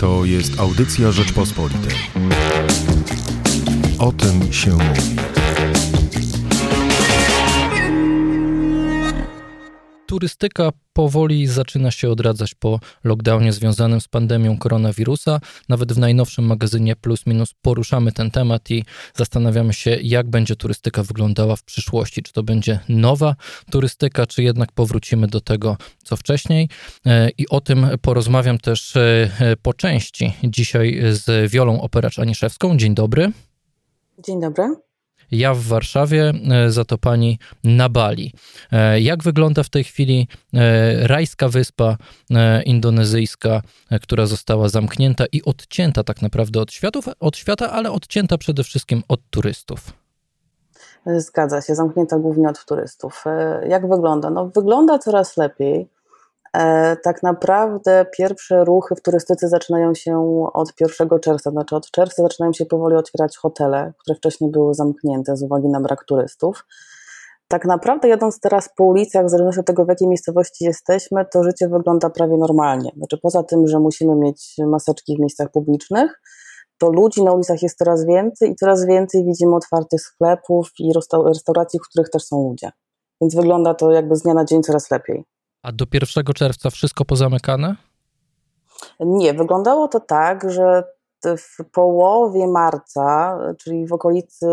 To jest audycja Rzeczpospolitej. O tym się mówi. Turystyka powoli zaczyna się odradzać po lockdownie związanym z pandemią koronawirusa. Nawet w najnowszym magazynie Plus Minus poruszamy ten temat i zastanawiamy się, jak będzie turystyka wyglądała w przyszłości. Czy to będzie nowa turystyka, czy jednak powrócimy do tego, co wcześniej. I o tym porozmawiam też po części dzisiaj z Wiolą Operacz-Aniszewską. Dzień dobry. Dzień dobry. Ja w Warszawie, za to pani na Bali. Jak wygląda w tej chwili rajska wyspa indonezyjska, która została zamknięta i odcięta tak naprawdę od świata, ale odcięta przede wszystkim od turystów? Zgadza się, zamknięta głównie od turystów. Jak wygląda? No, wygląda coraz lepiej. Tak naprawdę pierwsze ruchy w turystyce zaczynają się od 1 czerwca, znaczy od czerwca zaczynają się powoli otwierać hotele, które wcześniej były zamknięte z uwagi na brak turystów. Tak naprawdę jadąc teraz po ulicach, w zależności od tego, w jakiej miejscowości jesteśmy, to życie wygląda prawie normalnie. Znaczy poza tym, że musimy mieć maseczki w miejscach publicznych, to ludzi na ulicach jest coraz więcej i coraz więcej widzimy otwartych sklepów i restauracji, w których też są ludzie. Więc wygląda to jakby z dnia na dzień coraz lepiej. A do 1 czerwca wszystko pozamykane? Nie, wyglądało to tak, że w połowie marca, czyli w okolicy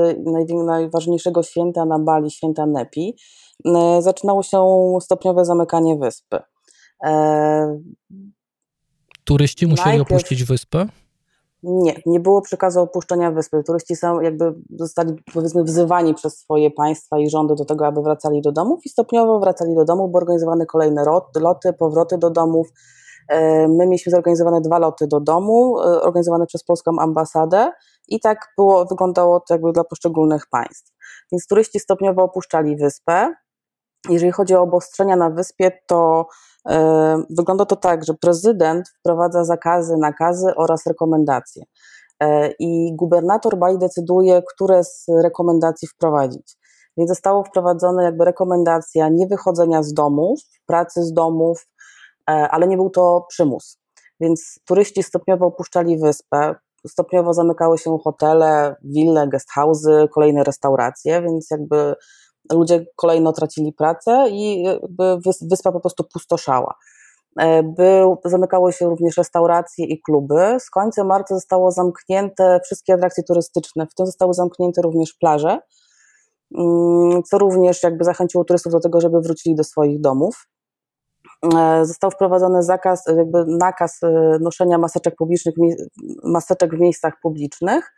najważniejszego święta na Bali, święta Nyepi, zaczynało się stopniowe zamykanie wyspy. Turyści musieli opuścić wyspę? Nie było przykazu opuszczenia wyspy. Turyści są jakby zostali, powiedzmy, wzywani przez swoje państwa i rządy do tego, aby wracali do domów i stopniowo wracali do domów, bo organizowane kolejne loty, powroty do domów. My mieliśmy zorganizowane 2 loty do domu, organizowane przez polską ambasadę i tak wyglądało to jakby dla poszczególnych państw. Więc turyści stopniowo opuszczali wyspę. Jeżeli chodzi o obostrzenia na wyspie, to wygląda to tak, że prezydent wprowadza zakazy, nakazy oraz rekomendacje i gubernator Bali decyduje, które z rekomendacji wprowadzić. Więc zostało wprowadzone jakby rekomendacja niewychodzenia z domów, pracy z domów, ale nie był to przymus. Więc turyści stopniowo opuszczali wyspę, stopniowo zamykały się hotele, wille, guest house'y, kolejne restauracje, więc jakby ludzie kolejno tracili pracę i wyspa po prostu pustoszała. Zamykały się również restauracje i kluby. Z końca marca zostały zamknięte wszystkie atrakcje turystyczne, w tym zostały zamknięte również plaże, co również jakby zachęciło turystów do tego, żeby wrócili do swoich domów. Został wprowadzony nakaz noszenia maseczek w miejscach publicznych.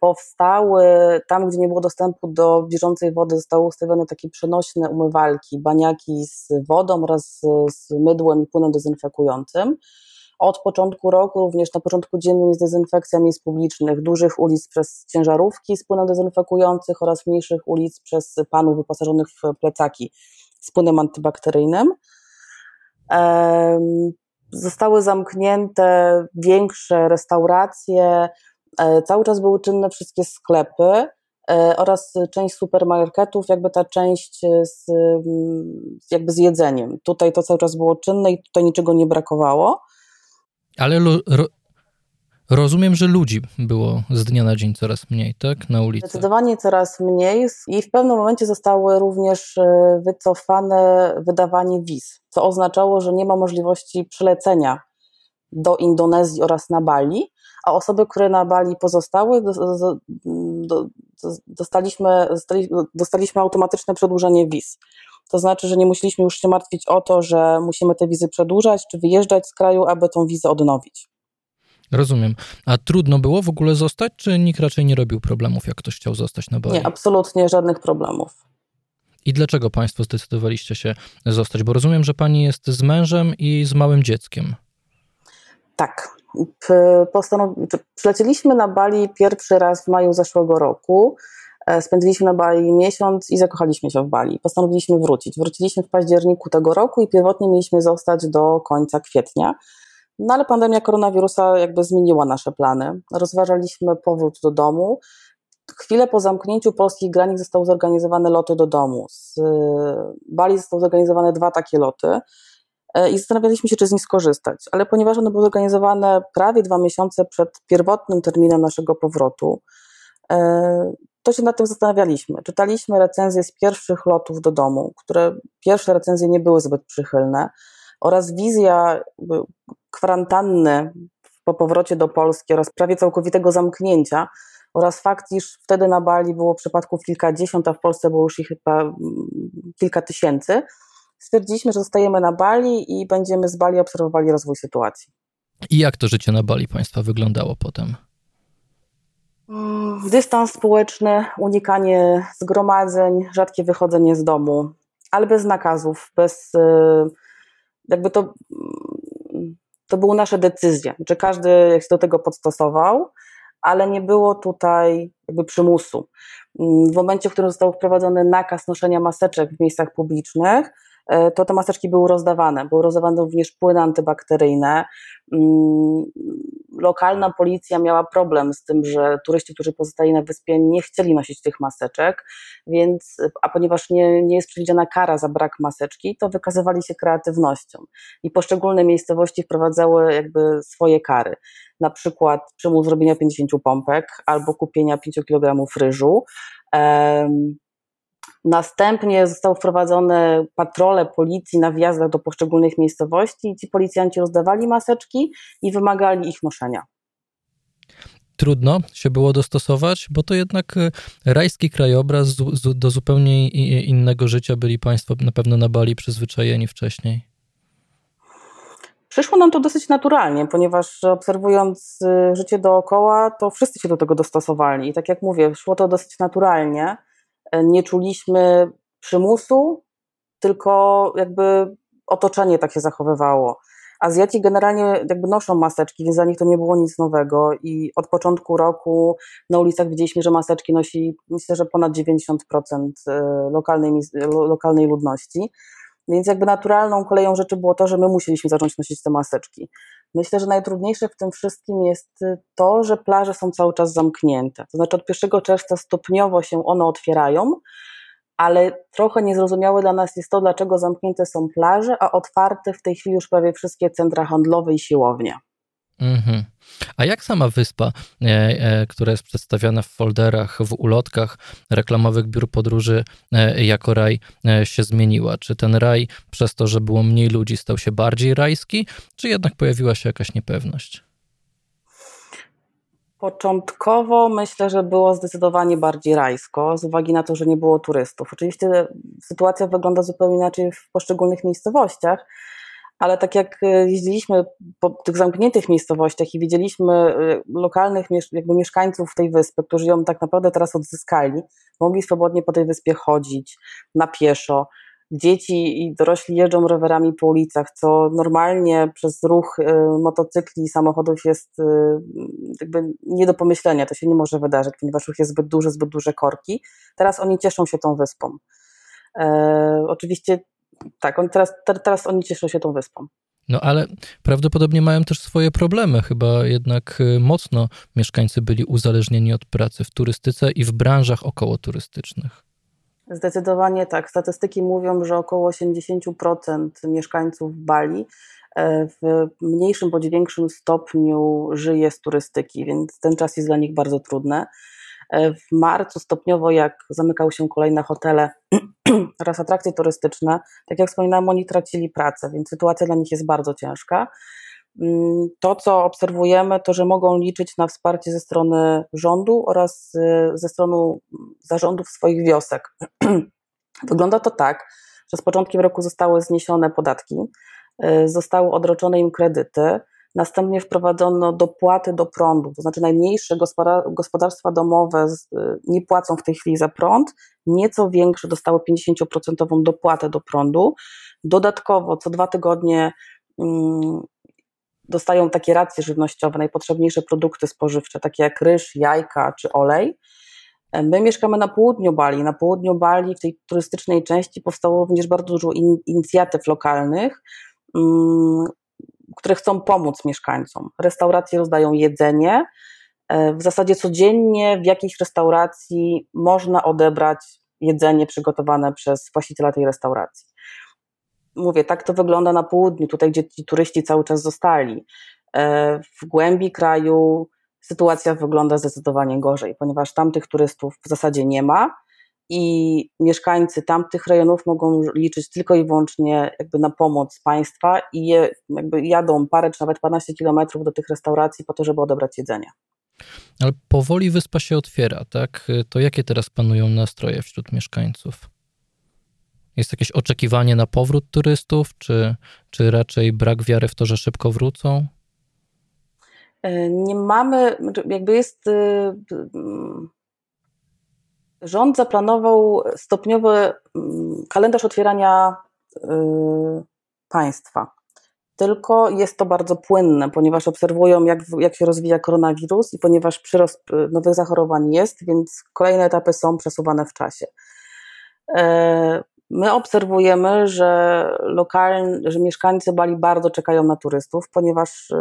Powstały, tam gdzie nie było dostępu do bieżącej wody, zostały ustawione takie przenośne umywalki, baniaki z wodą oraz z mydłem i płynem dezynfekującym. Od początku roku również na początku dziennym jest dezynfekcja miejsc publicznych, dużych ulic przez ciężarówki z płynem dezynfekujących oraz mniejszych ulic przez panów wyposażonych w plecaki z płynem antybakteryjnym. Zostały zamknięte większe restauracje, cały czas były czynne wszystkie sklepy oraz część supermarketów, jakby ta część z jedzeniem. Tutaj to cały czas było czynne i tutaj niczego nie brakowało. Ale rozumiem, że ludzi było z dnia na dzień coraz mniej, tak? Na ulicy. Zdecydowanie coraz mniej i w pewnym momencie zostały również wycofane wydawanie wiz, co oznaczało, że nie ma możliwości przylecenia do Indonezji oraz na Bali, a osoby, które na Bali pozostały, dostaliśmy automatyczne przedłużenie wiz. To znaczy, że nie musieliśmy już się martwić o to, że musimy te wizy przedłużać, czy wyjeżdżać z kraju, aby tą wizę odnowić. Rozumiem. A trudno było w ogóle zostać, czy nikt raczej nie robił problemów, jak ktoś chciał zostać na Bali? Nie, absolutnie żadnych problemów. I dlaczego państwo zdecydowaliście się zostać? Bo rozumiem, że pani jest z mężem i z małym dzieckiem. Tak. Przylecieliśmy na Bali pierwszy raz w maju zeszłego roku, spędziliśmy na Bali miesiąc i zakochaliśmy się w Bali. Postanowiliśmy wrócić. Wróciliśmy w październiku tego roku i pierwotnie mieliśmy zostać do końca kwietnia. No ale pandemia koronawirusa jakby zmieniła nasze plany. Rozważaliśmy powrót do domu. Chwilę po zamknięciu polskich granic zostały zorganizowane loty do domu. Z Bali zostały zorganizowane 2 takie loty. i zastanawialiśmy się, czy z nich skorzystać. Ale ponieważ one były zorganizowane prawie 2 miesiące przed pierwotnym terminem naszego powrotu, to się nad tym zastanawialiśmy. Czytaliśmy recenzje z pierwszych lotów do domu, które pierwsze recenzje nie były zbyt przychylne, oraz wizja kwarantanny po powrocie do Polski oraz prawie całkowitego zamknięcia oraz fakt, iż wtedy na Bali było przypadków kilkadziesiąt, a w Polsce było już ich chyba kilka tysięcy. Stwierdziliśmy, że zostajemy na Bali i będziemy z Bali obserwowali rozwój sytuacji. I jak to życie na Bali Państwa wyglądało potem? Dystans społeczny, unikanie zgromadzeń, rzadkie wychodzenie z domu, ale bez nakazów, bez jakby to były nasze decyzje, czy każdy się do tego podstosował, ale nie było tutaj jakby przymusu. W momencie, w którym został wprowadzony nakaz noszenia maseczek w miejscach publicznych, to te maseczki były rozdawane również płyny antybakteryjne. Lokalna policja miała problem z tym, że turyści, którzy pozostali na wyspie, nie chcieli nosić tych maseczek, więc, a ponieważ nie jest przewidziana kara za brak maseczki, to wykazywali się kreatywnością i poszczególne miejscowości wprowadzały jakby swoje kary, na przykład przymus zrobienia 50 pompek albo kupienia 5 kg ryżu. Następnie zostały wprowadzone patrole policji na wjazdach do poszczególnych miejscowości i ci policjanci rozdawali maseczki i wymagali ich noszenia. Trudno się było dostosować, bo to jednak rajski krajobraz do zupełnie innego życia byli Państwo na pewno na Bali przyzwyczajeni wcześniej. Przyszło nam to dosyć naturalnie, ponieważ obserwując życie dookoła, to wszyscy się do tego dostosowali. I tak jak mówię, szło to dosyć naturalnie. Nie czuliśmy przymusu, tylko jakby otoczenie tak się zachowywało. Azjaci generalnie jakby noszą maseczki, więc dla nich to nie było nic nowego i od początku roku na ulicach widzieliśmy, że maseczki nosi myślę, że ponad 90% lokalnej ludności. Więc jakby naturalną koleją rzeczy było to, że my musieliśmy zacząć nosić te maseczki. Myślę, że najtrudniejsze w tym wszystkim jest to, że plaże są cały czas zamknięte. To znaczy od 1 czerwca stopniowo się one otwierają, ale trochę niezrozumiałe dla nas jest to, dlaczego zamknięte są plaże, a otwarte w tej chwili już prawie wszystkie centra handlowe i siłownie. Mhm. A jak sama wyspa, która jest przedstawiana w folderach, w ulotkach reklamowych biur podróży jako raj się zmieniła? Czy ten raj przez to, że było mniej ludzi stał się bardziej rajski, czy jednak pojawiła się jakaś niepewność? Początkowo myślę, że było zdecydowanie bardziej rajsko z uwagi na to, że nie było turystów. Oczywiście sytuacja wygląda zupełnie inaczej w poszczególnych miejscowościach, ale tak jak jeździliśmy po tych zamkniętych miejscowościach i widzieliśmy lokalnych jakby mieszkańców tej wyspy, którzy ją tak naprawdę teraz odzyskali, mogli swobodnie po tej wyspie chodzić na pieszo. Dzieci i dorośli jeżdżą rowerami po ulicach, co normalnie przez ruch motocykli i samochodów jest jakby nie do pomyślenia, to się nie może wydarzyć, ponieważ ruch jest zbyt duże korki. Teraz oni cieszą się tą wyspą. Oczywiście tak, teraz oni cieszą się tą wyspą. No ale prawdopodobnie mają też swoje problemy. Chyba jednak mocno mieszkańcy byli uzależnieni od pracy w turystyce i w branżach okołoturystycznych. Zdecydowanie tak. Statystyki mówią, że około 80% mieszkańców Bali w mniejszym bądź większym stopniu żyje z turystyki, więc ten czas jest dla nich bardzo trudny. W marcu stopniowo, jak zamykały się kolejne hotele oraz atrakcje turystyczne, tak jak wspominałam, oni tracili pracę, więc sytuacja dla nich jest bardzo ciężka. To, co obserwujemy, to, że mogą liczyć na wsparcie ze strony rządu oraz ze strony zarządów swoich wiosek. Wygląda to tak, że z początkiem roku zostały zniesione podatki, zostały odroczone im kredyty, następnie wprowadzono dopłaty do prądu, to znaczy najmniejsze gospodarstwa domowe nie płacą w tej chwili za prąd, nieco większe dostały 50% dopłatę do prądu. Dodatkowo co 2 tygodnie dostają takie racje żywnościowe, najpotrzebniejsze produkty spożywcze, takie jak ryż, jajka czy olej. My mieszkamy na południu Bali. Na południu Bali w tej turystycznej części powstało również bardzo dużo inicjatyw lokalnych, które chcą pomóc mieszkańcom. Restauracje rozdają jedzenie. W zasadzie codziennie w jakiejś restauracji można odebrać jedzenie przygotowane przez właściciela tej restauracji. mówię, tak to wygląda na południu, tutaj gdzie ci turyści cały czas zostali. W głębi kraju sytuacja wygląda zdecydowanie gorzej, ponieważ tamtych turystów w zasadzie nie ma i mieszkańcy tamtych rejonów mogą liczyć tylko i wyłącznie jakby na pomoc państwa i jakby jadą parę czy nawet 15 kilometrów do tych restauracji po to, żeby odebrać jedzenie. Ale powoli wyspa się otwiera, tak? To jakie teraz panują nastroje wśród mieszkańców? Jest jakieś oczekiwanie na powrót turystów, czy raczej brak wiary w to, że szybko wrócą? Nie mamy, jakby jest... Rząd zaplanował stopniowy kalendarz otwierania państwa. Tylko jest to bardzo płynne, ponieważ obserwują, jak się rozwija koronawirus i ponieważ przyrost nowych zachorowań jest, więc kolejne etapy są przesuwane w czasie. My obserwujemy, że mieszkańcy Bali bardzo czekają na turystów, ponieważ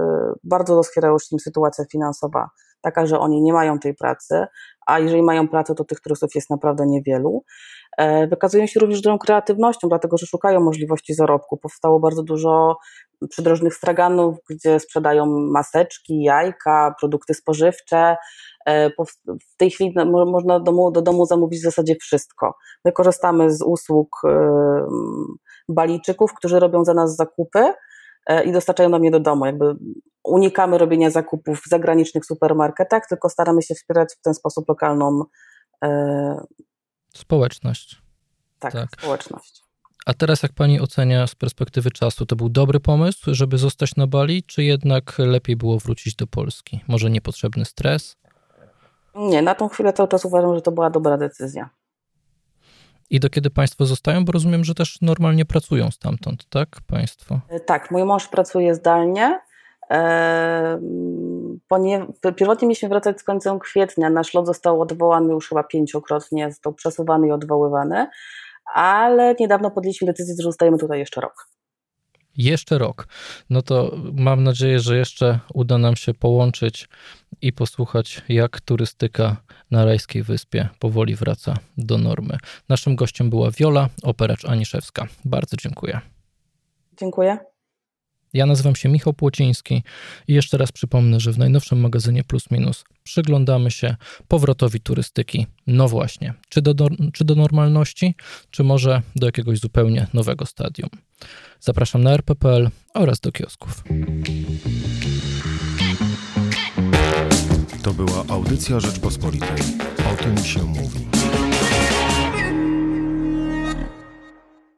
bardzo doskwiera już im sytuacja finansowa taka, że oni nie mają tej pracy, a jeżeli mają pracę, to tych turystów jest naprawdę niewielu. Wykazują się również dużą kreatywnością, dlatego że szukają możliwości zarobku. Powstało bardzo dużo przydrożnych straganów, gdzie sprzedają maseczki, jajka, produkty spożywcze. W tej chwili można do domu zamówić w zasadzie wszystko. My korzystamy z usług Balijczyków, którzy robią za nas zakupy i dostarczają nam je do domu. Jakby unikamy robienia zakupów w zagranicznych supermarketach, tylko staramy się wspierać w ten sposób lokalną społeczność. Tak, społeczność. A teraz jak pani ocenia z perspektywy czasu, to był dobry pomysł, żeby zostać na Bali, czy jednak lepiej było wrócić do Polski? Może niepotrzebny stres? Nie, na tą chwilę cały czas uważam, że to była dobra decyzja. I do kiedy państwo zostają? Bo rozumiem, że też normalnie pracują stamtąd, tak? Państwo. Tak, mój mąż pracuje zdalnie. Pierwotnie mieliśmy wracać z końcem kwietnia. Nasz lot został odwołany już chyba 5-krotnie, został przesuwany i odwoływany, ale niedawno podjęliśmy decyzję, że zostajemy tutaj jeszcze rok. Jeszcze rok. No to mam nadzieję, że jeszcze uda nam się połączyć i posłuchać, jak turystyka na rajskiej wyspie powoli wraca do normy. Naszym gościem była Wiola Operacz-Aniszewska. Bardzo dziękuję. Dziękuję. Ja nazywam się Michał Płociński i jeszcze raz przypomnę, że w najnowszym magazynie Plus Minus przyglądamy się powrotowi turystyki. No właśnie, czy do normalności, czy może do jakiegoś zupełnie nowego stadium. Zapraszam na rp.pl oraz do kiosków. To była audycja Rzeczpospolitej. O tym się mówi.